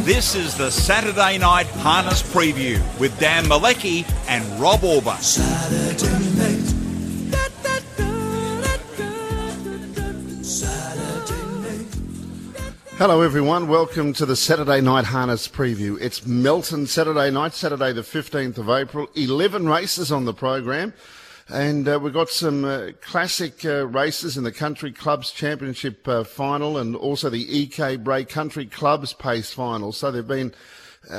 This is the Saturday Night Harness Preview with Dan Mielicki and Rob Auber. Hello everyone, welcome to the Saturday Night Harness Preview. It's Melton Saturday night, Saturday the 15th of April, 11 races on the program. And we've got some classic races in the Country Club's Championship Final and also the EK Bray Country Club's Pace Final. So they've been,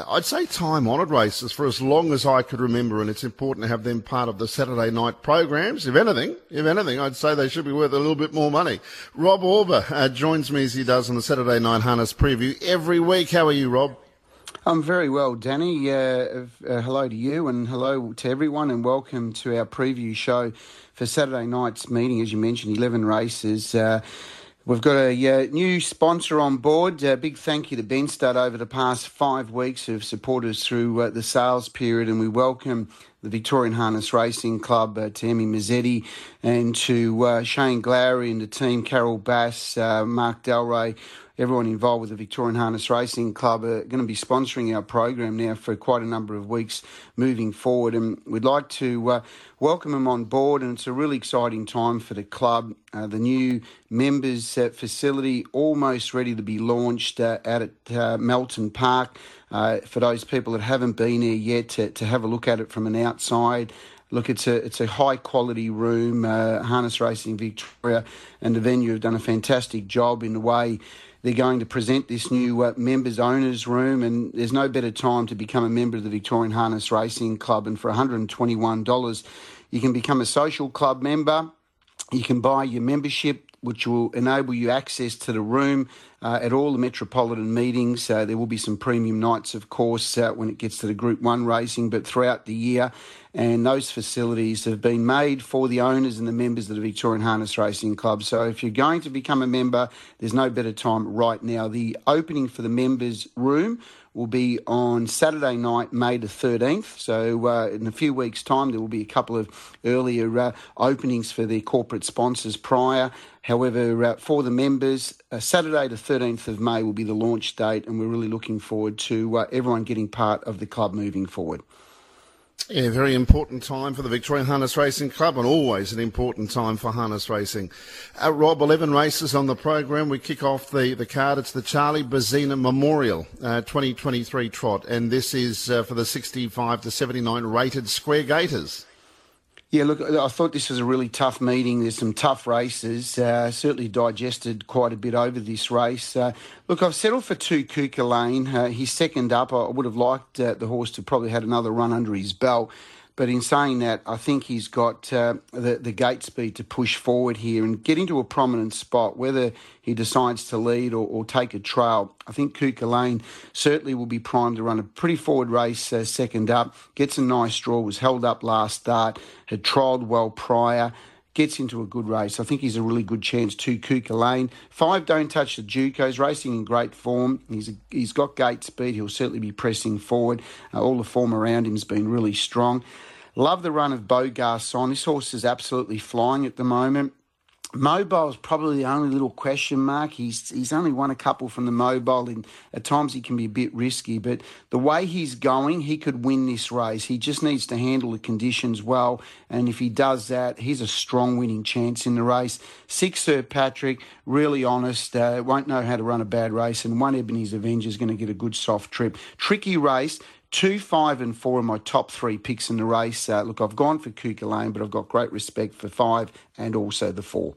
I'd say, time-honoured races for as long as I could remember, and it's important to have them part of the Saturday night programs. If anything, I'd say they should be worth a little bit more money. Rob Auber joins me as he does on the Saturday Night Harness Preview every week. How are you, Rob? I'm very well, Danny. Hello to you and hello to everyone, and welcome to our preview show for Saturday night's meeting. As you mentioned, 11 races. We've got a new sponsor on board. A big thank you to Ben Stud over the past 5 weeks who have supported us through the sales period, and we welcome the Victorian Harness Racing Club, to Emmy Mazzetti and to Shane Glowry and the team, Carol Bass, Mark Delray. Everyone involved with the Victorian Harness Racing Club are going to be sponsoring our program now for quite a number of weeks moving forward. And we'd like to welcome them on board, and it's a really exciting time for the club. The new members facility almost ready to be launched out at Melton Park. For those people that haven't been there yet, to have a look at it from an outside. Look, it's a high-quality room. Harness Racing Victoria and the venue have done a fantastic job in the way they're going to present this new members' owners' room, and there's no better time to become a member of the Victorian Harness Racing Club. And for $121, you can become a social club member. You can buy your membership, which will enable you access to the room at all the metropolitan meetings. There will be some premium nights, of course, when it gets to the Group 1 racing, but throughout the year. And those facilities have been made for the owners and the members of the Victorian Harness Racing Club. So if you're going to become a member, there's no better time right now. The opening for the members' room will be on Saturday night, May the 13th. So in a few weeks' time, there will be a couple of earlier openings for the corporate sponsors prior. However, for the members, Saturday the 13th of May will be the launch date, and we're really looking forward to everyone getting part of the club moving forward. Yeah, very important time for the Victorian Harness Racing Club, and always an important time for harness racing. Rob, 11 races on the program. We kick off the card. It's the Charlie Bazina Memorial 2023 Trot, and this is for the 65 to 79 rated square gators. Yeah, look, I thought this was a really tough meeting. There's some tough races. Certainly digested quite a bit over this race. Look, I've settled for 2 Kuka Lane. He's second up. I would have liked the horse to probably had another run under his belt. But in saying that, I think he's got the gate speed to push forward here and get into a prominent spot, whether he decides to lead or take a trail. I think Kuka Lane certainly will be primed to run a pretty forward race second up, gets a nice draw, was held up last start, had trialled well prior, gets into a good race. I think he's a really good chance to Kuka Lane. 5, Don't Touch the Duco. He's racing in great form. He's got gate speed. He'll certainly be pressing forward. All the form around him has been really strong. Love the run of Beau Garçon. This horse is absolutely flying at the moment. Mobile's probably the only little question mark. He's only won a couple from the mobile, and at times he can be a bit risky. But the way he's going, he could win this race. He just needs to handle the conditions well, and if he does that, he's a strong winning chance in the race. 6, Sir Patrick, really honest, won't know how to run a bad race, and 1, Ebenezer Avenger is going to get a good soft trip. Tricky race. 2, 5, and 4 are my top 3 picks in the race. Look, I've gone for Kuka Lane, but I've got great respect for 5 and also the 4.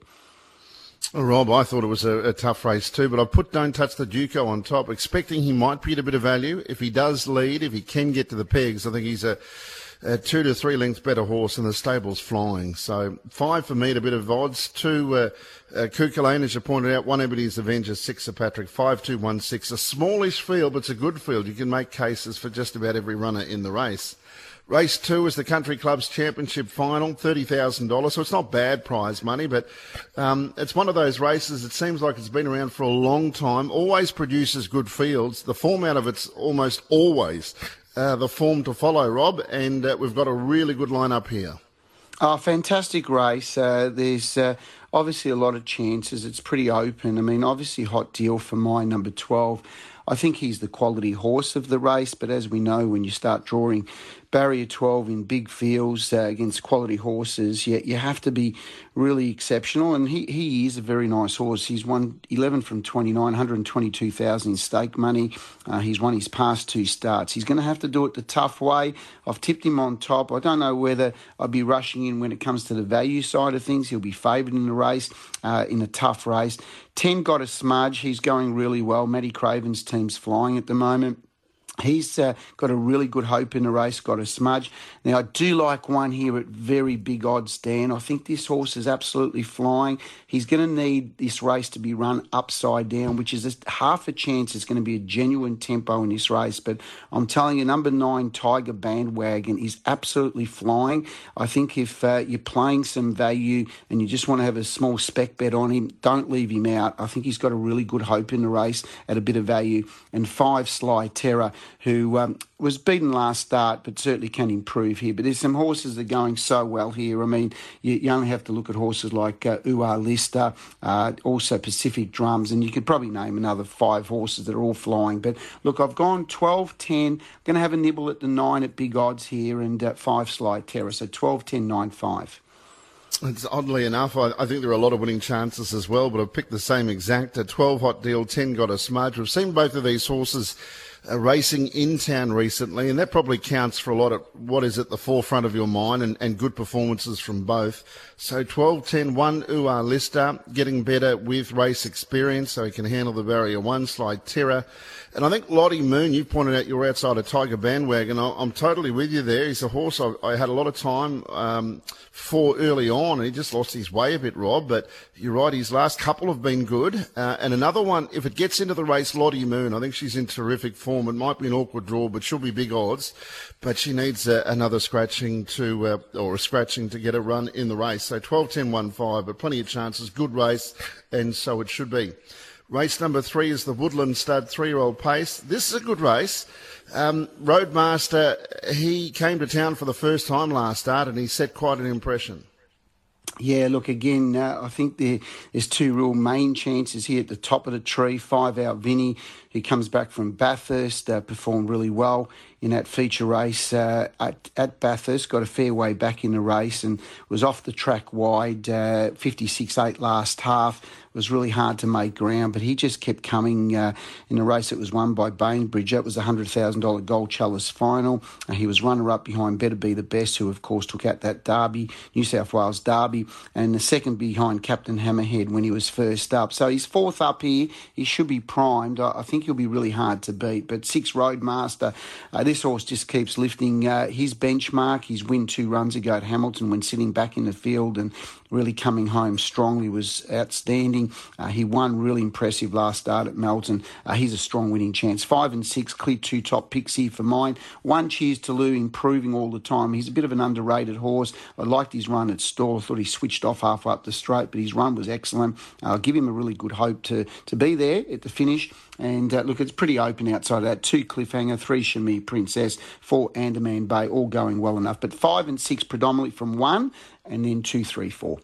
Well, Rob, I thought it was a tough race too, but I've put Don't Touch the Duco on top, expecting he might be at a bit of value. If he does lead, if he can get to the pegs, I think he's a 2 to 3 lengths better horse, and the stable's flying. So 5 for me at a bit of odds. 2, Kuka Lane, as you pointed out. 1, Ebenezer Avenger. 6, Sir Patrick. 5, 2, 1, 6. A smallish field, but it's a good field. You can make cases for just about every runner in the race. Race 2 is the Country Club's Championship Final, $30,000. So it's not bad prize money, but it's one of those races that seems like it's been around for a long time, always produces good fields. The form out of it's almost always the form to follow, Rob, and we've got a really good lineup here. Oh, fantastic race. There's Obviously, a lot of chances. It's pretty open. I mean, obviously, Hot Deal for my number 12. I think he's the quality horse of the race, but as we know, when you start drawing barrier 12 in big fields against quality horses, you have to be really exceptional, and he is a very nice horse. He's won 11 from 29, 122,000 in stake money. He's won his past two starts. He's going to have to do it the tough way. I've tipped him on top. I don't know whether I'd be rushing in when it comes to the value side of things. He'll be favoured in the race, in a tough race. 10 Got a Smudge. He's going really well. Matty Craven's team's flying at the moment. He's got a really good hope in the race, Got a Smudge. Now, I do like one here at very big odds, Dan. I think this horse is absolutely flying. He's going to need this race to be run upside down, which is just half a chance. It's going to be a genuine tempo in this race. But I'm telling you, number 9, Tiger Bandwagon, is absolutely flying. I think if you're playing some value and you just want to have a small spec bet on him, don't leave him out. I think he's got a really good hope in the race at a bit of value. And 5, Sly Terror, who was beaten last start, but certainly can improve here. But there's some horses that are going so well here. I mean, you only have to look at horses like Uhlar Lister, also Pacific Drums, and you could probably name another 5 horses that are all flying. But look, I've gone 12, 10. I'm going to have a nibble at the 9 at big odds here, and 5 Sly Terror. So 12, 10, 9, 5. It's oddly enough, I think there are a lot of winning chances as well, but I've picked the same exact. 12 Hot Deal, 10 Got a Smudge. We've seen both of these horses racing in town recently, and that probably counts for a lot of what is at the forefront of your mind, and good performances from both. So 12, 10, 1, Uhlar Lister, getting better with race experience, so he can handle the barrier 1, Sly Terror. And I think Lottie Moon, you pointed out you're outside of Tiger Bandwagon. I'm totally with you there. He's a horse I had a lot of time for early on, and he just lost his way a bit, Rob, but you're right, his last couple have been good. And another one, if it gets into the race, Lottie Moon, I think she's in terrific form. It might be an awkward draw, but she'll be big odds. But she needs another scratching to get a run in the race. So 12, 10, 1, 5, but plenty of chances. Good race, and so it should be. Race number 3 is the Woodland Stud 3-year-old Pace. This is a good race. Roadmaster, he came to town for the first time last start, and he set quite an impression. Yeah, look, again, I think there's two real main chances here at the top of the tree. 5 Out Vinny, who comes back from Bathurst, performed really well in that feature race at Bathurst, got a fair way back in the race and was off the track wide, 56.8 last half. It was really hard to make ground, but he just kept coming in a race that was won by Bainbridge. That was a $100,000 Gold Chalice final. He was runner-up behind Better Be the Best, who, of course, took out that Derby, New South Wales Derby, and the second behind Captain Hammerhead when he was first up. So he's fourth up here. He should be primed. I think he'll be really hard to beat. But 6 Roadmaster, this horse just keeps lifting his benchmark. His win 2 runs ago at Hamilton when sitting back in the field and really coming home strongly was outstanding. He won really impressive last start at Melton. He's a strong winning chance. 5 and 6, clear 2 top picks here for mine. 1 Cheers to Lou, improving all the time. He's a bit of an underrated horse. I liked his run at Stall. I thought he switched off halfway up the straight, but his run was excellent. I'll give him a really good hope to be there at the finish. And look, it's pretty open outside of that. 2 Cliffhanger, 3 Chimney Princess, 4 Andaman Bay, all going well enough. But 5 and 6 predominantly from 1, and then 2, 3, 4.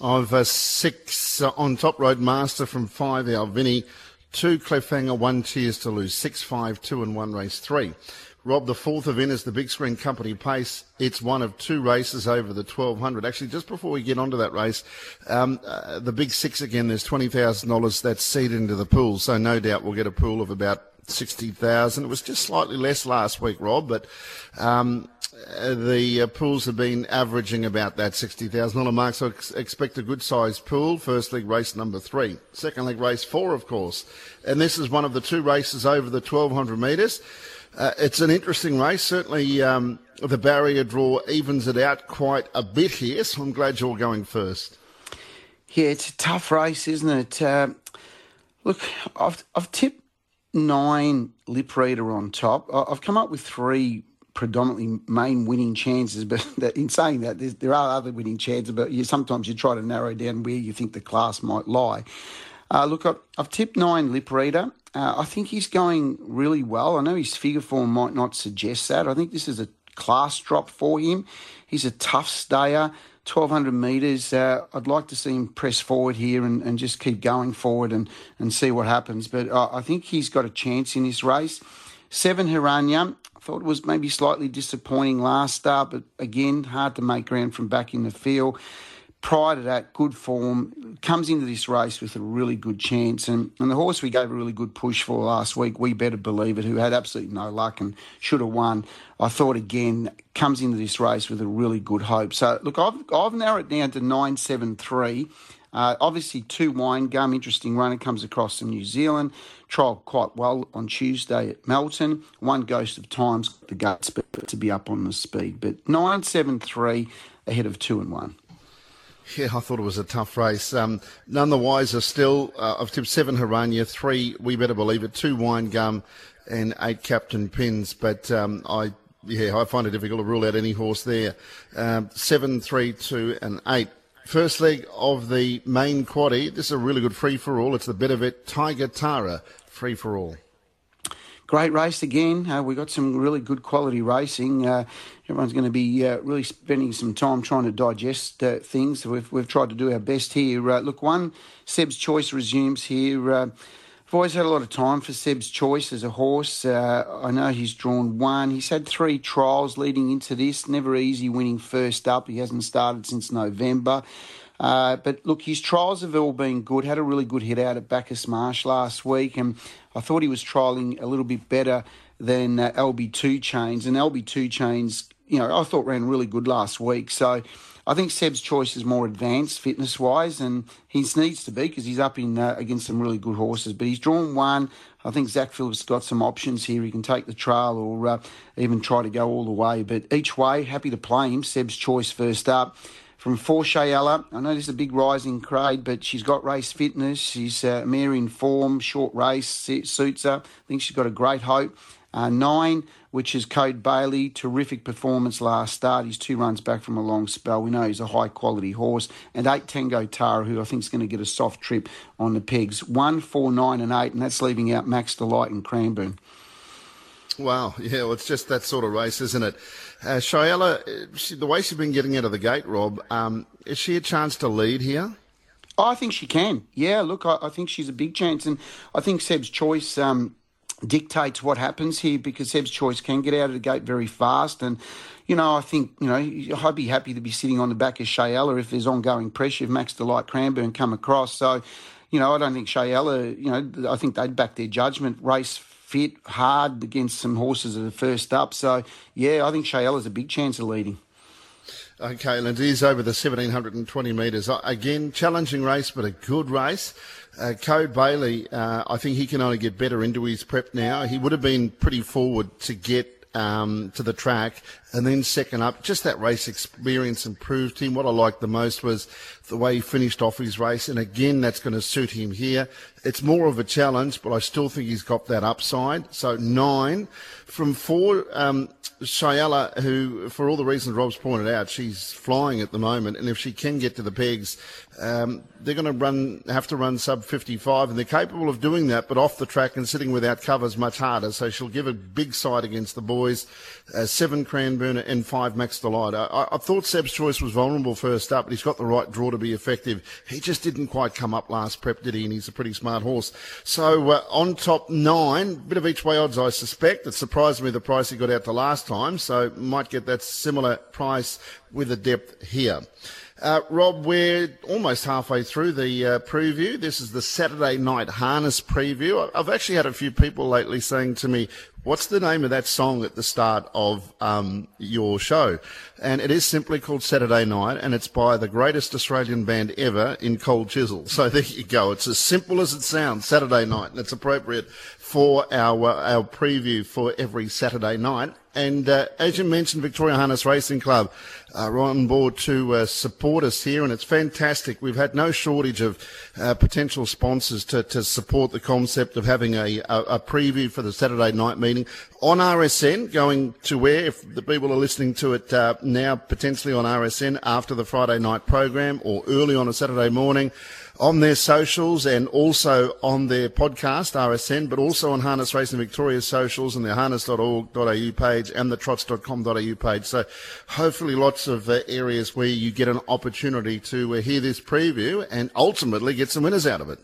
I've 6 on top, Roadmaster, from 5 Our Vinny, 2 Cliffhanger, 1 Cheers to Lose, 6, 5, 2 and 1 race 3. Rob, the 4th event is the Big Screen Company Pace. It's one of 2 races over the 1,200. Actually, just before we get onto that race, the Big 6 again, there's $20,000 that's seeded into the pool, so no doubt we'll get a pool of about 60,000. It was just slightly less last week, Rob, but the pools have been averaging about that $60,000 mark, so expect a good-sized pool. First leg race number 3. Second leg race 4, of course. And this is one of the 2 races over the 1,200 metres. It's an interesting race. Certainly the barrier draw evens it out quite a bit here, so I'm glad you're going first. Yeah, it's a tough race, isn't it? Look, I've tipped 9 Lip Reader on top. I've come up with 3 predominantly main winning chances, but in saying that, there are other winning chances, but sometimes you try to narrow down where you think the class might lie. Look, I've tipped 9 Lip Reader. I think he's going really well. I know his figure form might not suggest that. I think this is a class drop for him. He's a tough stayer, 1,200 metres. I'd like to see him press forward here and just keep going forward and see what happens. But I think he's got a chance in this race. 7, Hiranya. I thought it was maybe slightly disappointing last start, but again, hard to make ground from back in the field. Prior to that, good form, comes into this race with a really good chance. And the horse we gave a really good push for last week, We Better Believe It, who had absolutely no luck and should have won, I thought, again, comes into this race with a really good hope. So, look, I've narrowed it down to 973. Obviously, 2 Wine Gum, interesting runner, comes across from New Zealand. Trialled quite well on Tuesday at Melton. One Ghost of Time's the guts to be up on the speed. But 973 ahead of 2 and 1. Yeah, I thought it was a tough race. None the wiser still. I've tipped 7 Hiranya, 3 We Better Believe It, 2 Wine Gum, and 8 Captain Pins. But I find it difficult to rule out any horse there. 7, 3, 2, and 8. First leg of the main quaddie. This is a really good free-for-all. It's the bet of it, Tiger Tara, free-for-all. Great race again. We got some really good quality racing. Everyone's going to be really spending some time trying to digest things. We've tried to do our best here. Look, 1, Seb's Choice resumes here. I've always had a lot of time for Seb's Choice as a horse. I know he's drawn 1. He's had 3 trials leading into this. Never easy winning first up. He hasn't started since November. But look, his trials have all been good. Had a really good hit out at Bacchus Marsh last week, and I thought he was trialling a little bit better than LB2 Chains. And LB2 Chains, you know, I thought ran really good last week. So I think Seb's Choice is more advanced fitness-wise, and he needs to be because he's up in against some really good horses. But he's drawn 1. I think Zach Phillips has got some options here. He can take the trail or even try to go all the way. But each way, happy to play him. Seb's Choice first up. From 4, Shayella, I know this is a big rising grade, but she's got race fitness. She's a mare in form, short race, suits her. I think she's got a great hope. 9, which is Code Bailey, terrific performance last start. He's 2 runs back from a long spell. We know he's a high-quality horse. And 8, Tango Tara, who I think is going to get a soft trip on the pegs. 1, 4, 9, and 8, and that's leaving out Max Delight and Cranbourne. Wow, yeah, well, it's just that sort of race, isn't it? Shayella, the way she's been getting out of the gate, Rob, is she a chance to lead here? Oh, I think she can. Yeah, look, I think she's a big chance, and I think Seb's Choice dictates what happens here because Seb's Choice can get out of the gate very fast, and you know, I think, you know, I'd be happy to be sitting on the back of Shayella if there's ongoing pressure, if Max Delight Cranbourne come across. So, you know, I don't think Shayella, you know, I think they'd back their judgment race fit, hard against some horses that are first up. So, yeah, I think Shayella's a big chance of leading. Okay, and it is over the 1,720 metres. Again, challenging race, but a good race. Code Bailey, I think he can only get better into his prep now. He would have been pretty forward to get to the track, and then second up, just that race experience improved him. What I liked the most was the way he finished off his race, and again, that's going to suit him here. It's more of a challenge, but I still think he's got that upside. So 9 from 4, Shayella, who, for all the reasons Rob's pointed out, she's flying at the moment, and if she can get to the pegs, they're going to have to run sub 55, and they're capable of doing that, but off the track and sitting without cover is much harder. So she'll give a big side against the boys. 7 Cranbourne and 5 Max Delight. I thought Seb's Choice was vulnerable first up, but he's got the right draw to be effective. He just didn't quite come up last prep, did he? And he's a pretty smart horse. So on top 9, bit of each way odds, I suspect. It surprised me the price he got out to last time, so might get that similar price with the depth here. Rob, we're almost halfway through the preview. This is the Saturday night harness preview. I've actually had a few people lately saying to me, what's the name of that song at the start of your show? And it is simply called Saturday Night, and it's by the greatest Australian band ever in Cold Chisel. So there you go. It's as simple as it sounds, Saturday Night, and it's appropriate for our preview for every Saturday night. And as you mentioned, Victorian Harness Racing Club are on board to support us here, and it's fantastic. We've had no shortage of potential sponsors to support the concept of having a preview for the Saturday night meeting on RSN, going to where, if the people are listening to it now, potentially on RSN after the Friday night program or early on a Saturday morning. on their socials and also on their podcast, RSN, but also on Harness Racing Victoria's socials and their harness.org.au page and the trots.com.au page. So hopefully lots of areas where you get an opportunity to hear this preview and ultimately get some winners out of it.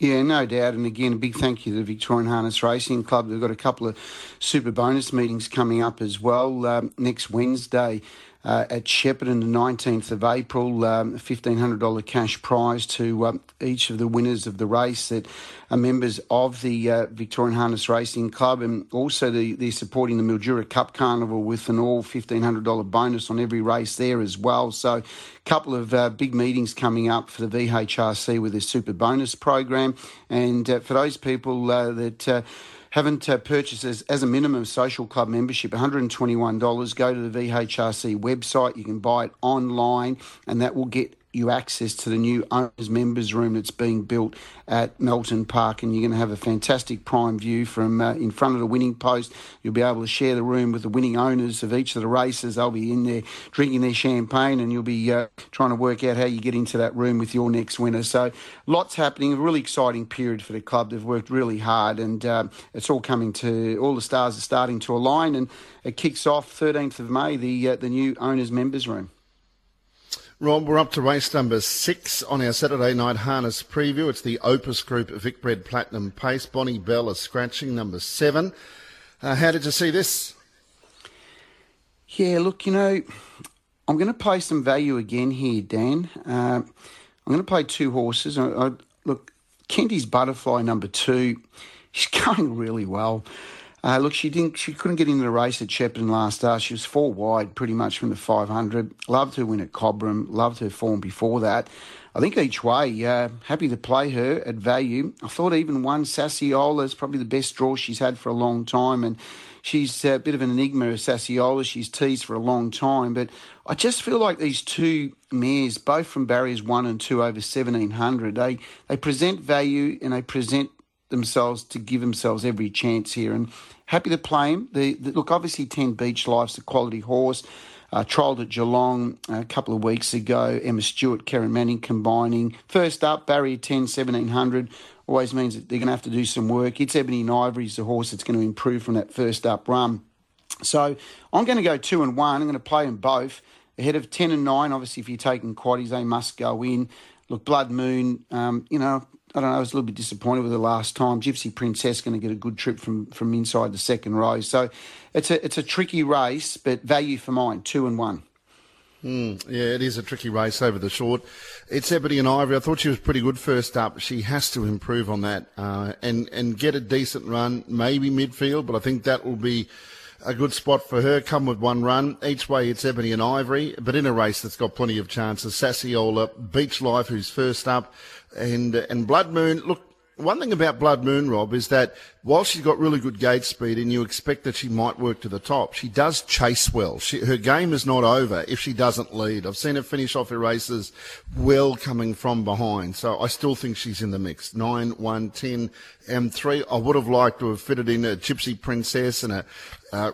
Yeah, no doubt. And again, a big thank you to the Victorian Harness Racing Club. They've got a couple of super bonus meetings coming up as well next Wednesday at Shepparton, the 19th of April, $1,500 cash prize to each of the winners of the race that are members of the Victorian Harness Racing Club. And also they're supporting the Mildura Cup Carnival with an all $1,500 bonus on every race there as well. So couple of big meetings coming up for the VHRC with their super bonus program. And for those people that haven't purchased as a minimum social club membership, $121, go to the VHRC website. You can buy it online and that will get you access to the new owners members room that's being built at Melton Park, and you're going to have a fantastic prime view from in front of the winning post. You'll be able to share the room with the winning owners of each of the races. They'll be in there drinking their champagne, and you'll be trying to work out how you get into that room with your next winner. So lots happening, a really exciting period for the club. They've worked really hard, and it's all coming to, all the stars are starting to align, and it kicks off 13th of May, the new owners members room. Rob, we're up to race number 6 on our Saturday night harness preview. It's the Opus Group Vicbred Platinum Pace. Bonnie Bell is scratching number 7. How did you see this? Yeah, look, you know, I'm going to play some value again here, Dan. I'm going to play two horses. Look, Kendi's Butterfly number 2. She's going really well. Look, she couldn't get into the race at Shepparton last start. She was 4 wide pretty much from the 500. Loved her win at Cobram. Loved her form before that. I think each way, happy to play her at value. I thought even one, Sassiola, is probably the best draw she's had for a long time. And she's a bit of an enigma, Sassiola. She's teased for a long time. But I just feel like these two mares, both from barriers 1 and 2 over 1,700, they present value and they present themselves to give themselves every chance here, and happy to play him. Look, obviously 10 Beach Life's a quality horse, trialled at Geelong a couple of weeks ago, Emma Stewart, Karen Manning combining. First up, barrier 10, 1,700, always means that they're going to have to do some work. It's Ebony and Ivory's the horse that's going to improve from that first up run. So I'm going to go 2 and 1, I'm going to play them both, ahead of 10 and 9, obviously if you're taking quaddies, they must go in. Look, Blood Moon, I don't know, I was a little bit disappointed with her last time. Gypsy Princess going to get a good trip from inside the second row. So it's a tricky race, but value for mine, 2 and 1. Yeah, it is a tricky race over the short. It's Ebony and Ivory. I thought she was pretty good first up. She has to improve on that and get a decent run, maybe midfield, but I think that will be a good spot for her. Come with one run. Each way it's Ebony and Ivory, but in a race that's got plenty of chances. Sassiola, Beach Life, who's first up, and Blood Moon. Look, one thing about Blood Moon, Rob, is that while she's got really good gate speed and you expect that she might work to the top, she does chase well. Her game is not over if she doesn't lead. I've seen her finish off her races well coming from behind. So I still think she's in the mix. 9, 1, 10, and 3. I would have liked to have fitted in a Gypsy Princess and a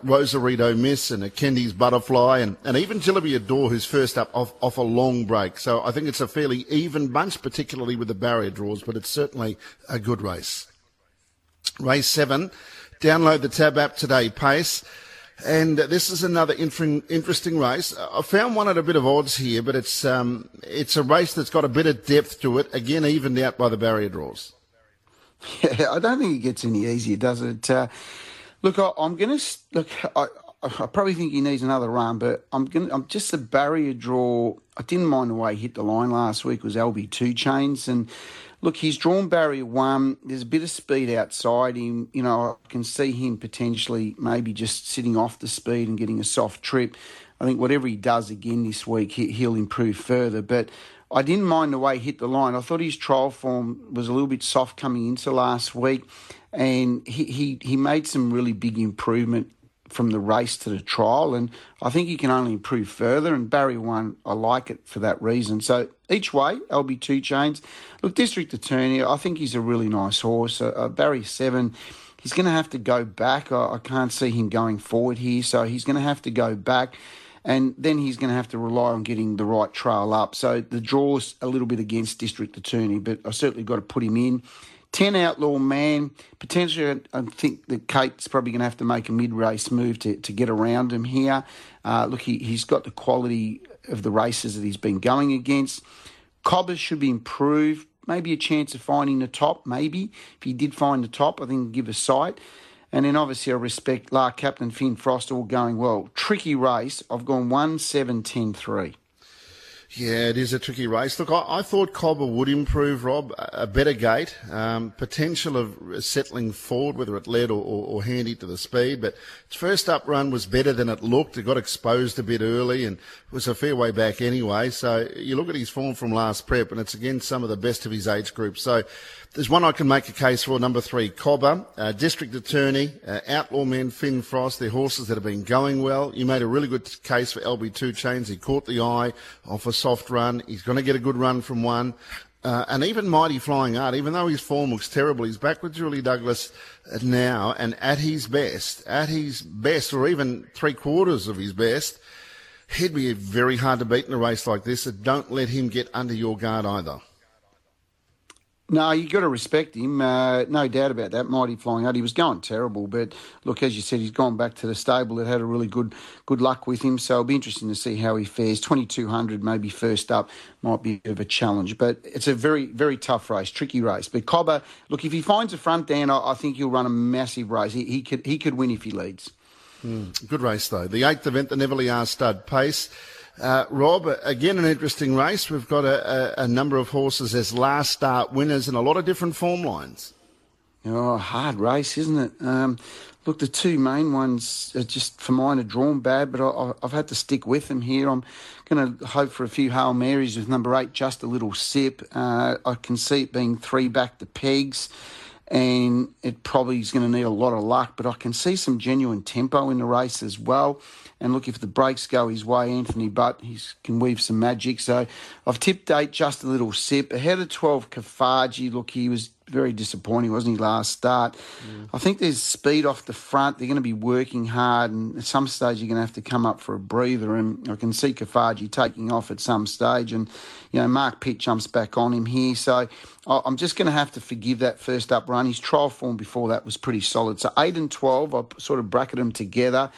Rosarito Miss and a Kendi's Butterfly and even Jillaby Adore, who's first up off a long break. So I think it's a fairly even bunch, particularly with the barrier draws, but it's certainly a good race. Race 7, download the Tab app today, Pace. And this is another interesting race. I found one at a bit of odds here, but it's a race that's got a bit of depth to it, again evened out by the barrier draws. Yeah, I don't think it gets any easier, does it? Look, I probably think he needs another run, but I'm just the barrier draw. I didn't mind the way he hit the line last week. It was LB2 Chains, and look, he's drawn barrier 1. There's a bit of speed outside him. You know, I can see him potentially maybe just sitting off the speed and getting a soft trip. I think whatever he does again this week, he'll improve further, but I didn't mind the way he hit the line. I thought his trial form was a little bit soft coming into last week, and he made some really big improvement from the race to the trial, and I think he can only improve further, and Barry 1, I like it for that reason. So each way, LB2 Chains. Look, District Attorney, I think he's a really nice horse. Barry 7, he's going to have to go back. I can't see him going forward here, so he's going to have to go back. And then he's going to have to rely on getting the right trail up. So the draw's a little bit against District Attorney, but I certainly got to put him in. 10 Outlaw Man, potentially I think that Kate's probably going to have to make a mid-race move to get around him here. Look, he's got the quality of the races that he's been going against. Cobbers should be improved. Maybe a chance of finding the top, maybe. If he did find the top, I think he'd give a sight. And then obviously I respect La Captain Finn Frost all going well. Tricky race. I've gone 1, 7, 10, 3. Yeah, it is a tricky race. Look, I thought Cobber would improve, Rob. A better gate, potential of settling forward, whether it led or handy to the speed. But its first up run was better than it looked. It got exposed a bit early and was a fair way back anyway. So you look at his form from last prep, and it's again some of the best of his age group. So there's one I can make a case for, number 3, Cobber, District Attorney, Outlaw Men, Finn Frost. They're horses that have been going well. You made a really good case for LB2 Chains. He caught the eye off a soft run. He's going to get a good run from one. And even Mighty Flying Art, even though his form looks terrible, he's back with Julie Douglas now and at his best or even three-quarters of his best, he'd be very hard to beat in a race like this. So don't let him get under your guard either. No, you've got to respect him. No doubt about that. Mighty Flying Out. He was going terrible, but look, as you said, he's gone back to the stable that had a really good luck with him. So it'll be interesting to see how he fares. 2,200 maybe first up might be a bit of a challenge, but it's a very, very tough race, tricky race. But Cobber, look, if he finds a front down, I think he'll run a massive race. He could win if he leads. Good race though. The 8th event, the Neverly R Stud Pace. Rob, again, an interesting race. We've got a number of horses as last start winners and a lot of different form lines. Oh, hard race, isn't it? Look, the two main ones are just, for mine, are drawn bad, but I've had to stick with them here. I'm going to hope for a few Hail Marys with number 8, Just a Little Sip. I can see it being 3 back to pegs, and it probably is going to need a lot of luck, but I can see some genuine tempo in the race as well. And look, if the brakes go his way, Anthony Butt, he can weave some magic. So I've tipped 8, Just a Little Sip. Ahead of 12, Kafaji. Look, he was very disappointing, wasn't he, last start? Yeah. I think there's speed off the front. They're going to be working hard, and at some stage you're going to have to come up for a breather, and I can see Kafaji taking off at some stage, and, you know, Mark Pitt jumps back on him here. So I'm just going to have to forgive that first up run. His trial form before that was pretty solid. So 8 and 12, I sort of bracket them together.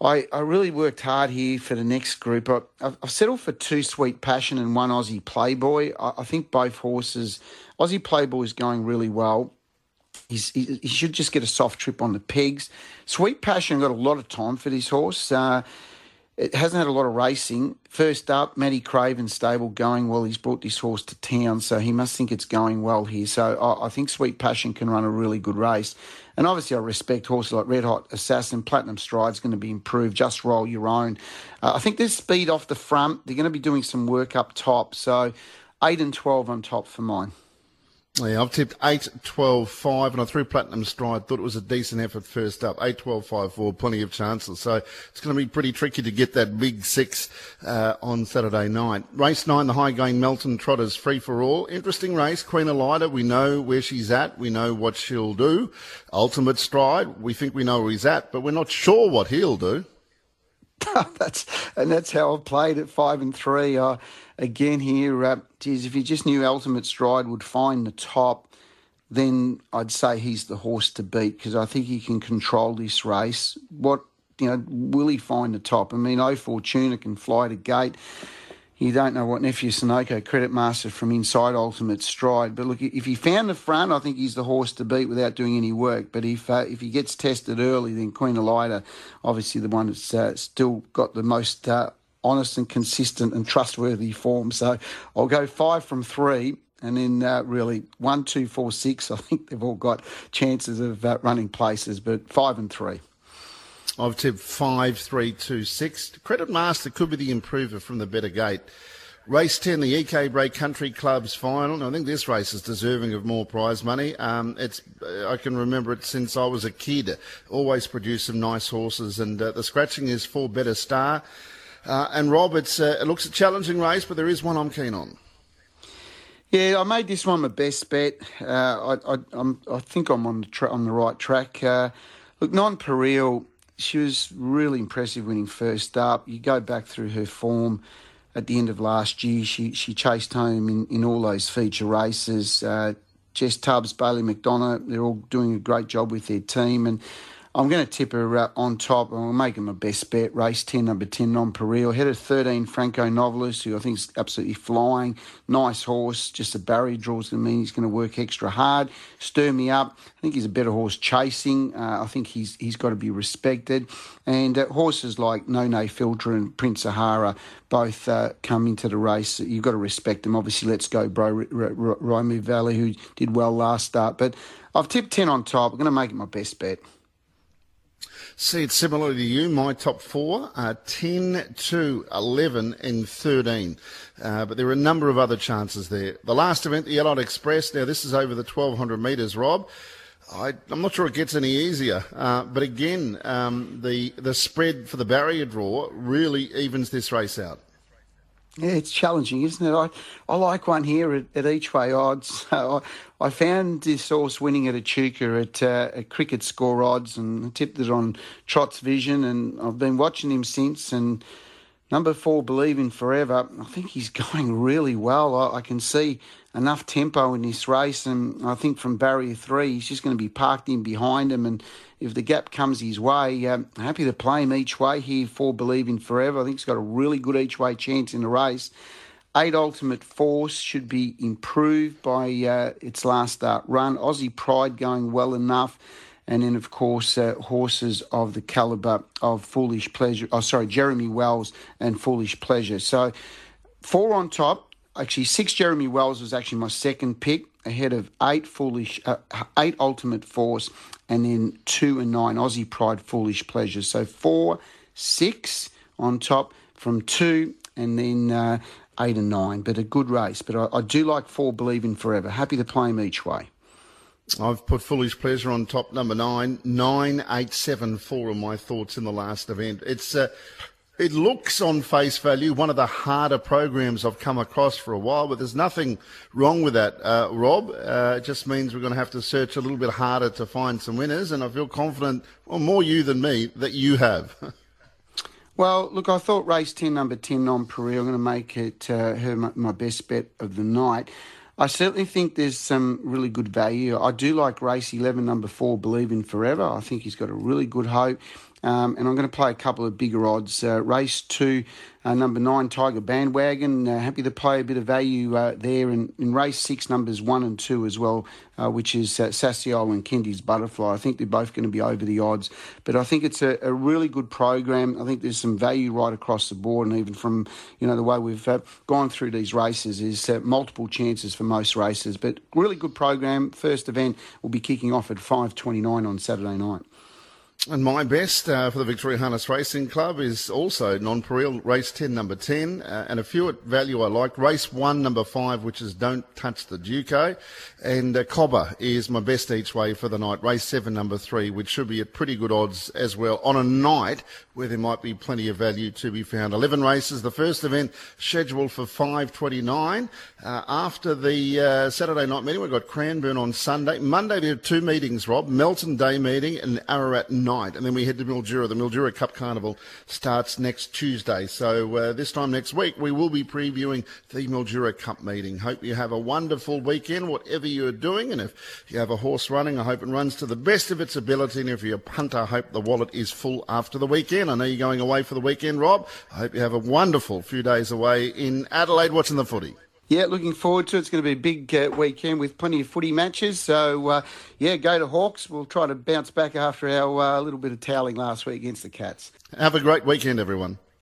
I really worked hard here for the next group. I've settled for 2 Sweet Passion and 1 Aussie Playboy. I think both horses, Aussie Playboy is going really well. He should just get a soft trip on the pegs. Sweet Passion got a lot of time for this horse. It hasn't had a lot of racing. First up, Matty Craven's stable going well. He's brought this horse to town, so he must think it's going well here. So I think Sweet Passion can run a really good race. And obviously I respect horses like Red Hot Assassin. Platinum Stride's going to be improved. Just Roll Your Own. I think there's speed off the front. They're going to be doing some work up top. So 8 and 12 on top for mine. Yeah, I've tipped 8, 12, 5, and I threw Platinum Stride. Thought it was a decent effort first up. 8, 12, 5, 4, plenty of chances. So it's going to be pretty tricky to get that big 6 on Saturday night. Race 9, the high-going Melton Trotters, Free for All. Interesting race. Queen Elida, we know where she's at. We know what she'll do. Ultimate Stride, we think we know where he's at, but we're not sure what he'll do. That's how I've played at 5 and 3. Again here, geez, if you just knew Ultimate Stride would find the top, then I'd say he's the horse to beat because I think he can control this race. What, you know, will he find the top? I mean, O Fortuna can fly to gate. You don't know what Nephew Sunoco, Credit Master, from inside Ultimate Stride. But look, if he found the front, I think he's the horse to beat without doing any work. But if he gets tested early, then Queen Elida, obviously the one that's still got the most honest and consistent and trustworthy form. So I'll go 5 from 3. And then really 1, 2, 4, 6. I think they've all got chances of running places, but 5 and 3. I've tipped 5, 3, 2, 6. Credit Master could be the improver from the better gate. Race 10, the EK Break Country Club's Final. Now, I think this race is deserving of more prize money. I can remember it since I was a kid. Always produced some nice horses, and the scratching is for Better Star. And Rob, it looks a challenging race, but there is one I'm keen on. Yeah, I made this one my best bet. I think I'm on the right track. Look, Non-Pareil. she was really impressive winning first up. You go back through her form at the end of last year. She chased home in all those feature races. Jess Tubbs, Bailey McDonough, they're all doing a great job with their team. And I'm going to tip her on top. I'll make her my best bet. Race 10, number 10, Nonpareil. Head of 13, Franco Novelist, who I think is absolutely flying. Nice horse. Just a barrier draws going to mean he's going to work extra hard. Stir Me Up. I think he's a better horse chasing. I think he's got to be respected. And horses like No Filter and Prince Sahara both come into the race. You've got to respect them. Obviously, Let's Go Bro, Raimu Valley, who did well last start. But I've tipped 10 on top. I'm going to make it my best bet. See, it's similar to you. My top four are 10 to 11 and 13. But there are a number of other chances there. The last event, the Allied Express. Now, this is over the 1,200 metres, Rob. I'm not sure it gets any easier. But again, the spread for the barrier draw really evens this race out. Yeah, it's challenging, isn't it? I like one here at each way odds. I found this horse winning at Echuca at cricket score odds and tipped it on Trot's Vision, and I've been watching him since. And number 4, Believe in Forever, I think he's going really well. I can see enough tempo in this race, and I think from barrier 3, he's just going to be parked in behind him, and if the gap comes his way, happy to play him each way here for Believe in Forever. I think he's got a really good each way chance in the race. 8, Ultimate Force, should be improved by its last start run. Aussie Pride going well enough. And then, of course, horses of the calibre of Foolish Pleasure. Oh, sorry, Jeremy Wells and Foolish Pleasure. So 4 on top. Actually, 6, Jeremy Wells, was actually my second pick, ahead of 8 Ultimate Force, and then 2 and 9, Aussie Pride, Foolish Pleasure. So 4, 6 on top from 2, and then 8 and 9. But a good race. But I do like 4, Believe in Forever. Happy to play him each way. I've put Foolish Pleasure on top, number 9, 9, 8, 7, 4 of my thoughts in the last event. It looks on face value one of the harder programs I've come across for a while, but there's nothing wrong with that, Rob. It just means we're going to have to search a little bit harder to find some winners, and I feel confident, well, more you than me, that you have. Well, look, I thought race 10, number 10, Nonpareil, I'm going to make it my best bet of the night. I certainly think there's some really good value. I do like race 11, number 4, Believe in Forever. I think he's got a really good hope. And I'm going to play a couple of bigger odds. Race 2, number 9, Tiger Bandwagon. Happy to play a bit of value there. And in race 6, numbers 1 and 2 as well, which is Sassiola and Kendi's Butterfly. I think they're both going to be over the odds. But I think it's a really good program. I think there's some value right across the board. And even from, the way we've gone through these races is multiple chances for most races. But really good program. First event will be kicking off at 5:29 on Saturday night. And my best for the Victorian Harness Racing Club is also Nonpareil, race 10, number 10, and a few at value I like. Race 1, number 5, which is Don't Touch the Duco, and Cobber is my best each way for the night. Race 7, number 3, which should be at pretty good odds as well on a night where there might be plenty of value to be found. 11 races, the first event scheduled for 5:29. After the Saturday night meeting, we've got Cranbourne on Sunday. Monday, there are 2 meetings, Rob, Melton Day meeting and Ararat night, and then we head to Mildura. The Mildura Cup Carnival starts next Tuesday, so this time next week we will be previewing the Mildura Cup meeting. Hope you have a wonderful weekend, whatever you're doing, and if you have a horse running, I hope it runs to the best of its ability, and if you're a punter, I hope the wallet is full after the weekend. I know you're going away for the weekend, Rob. I hope you have a wonderful few days away in Adelaide watching the footy. Yeah, looking forward to it. It's going to be a big weekend with plenty of footy matches. So, go to Hawks. We'll try to bounce back after our little bit of toweling last week against the Cats. Have a great weekend, everyone.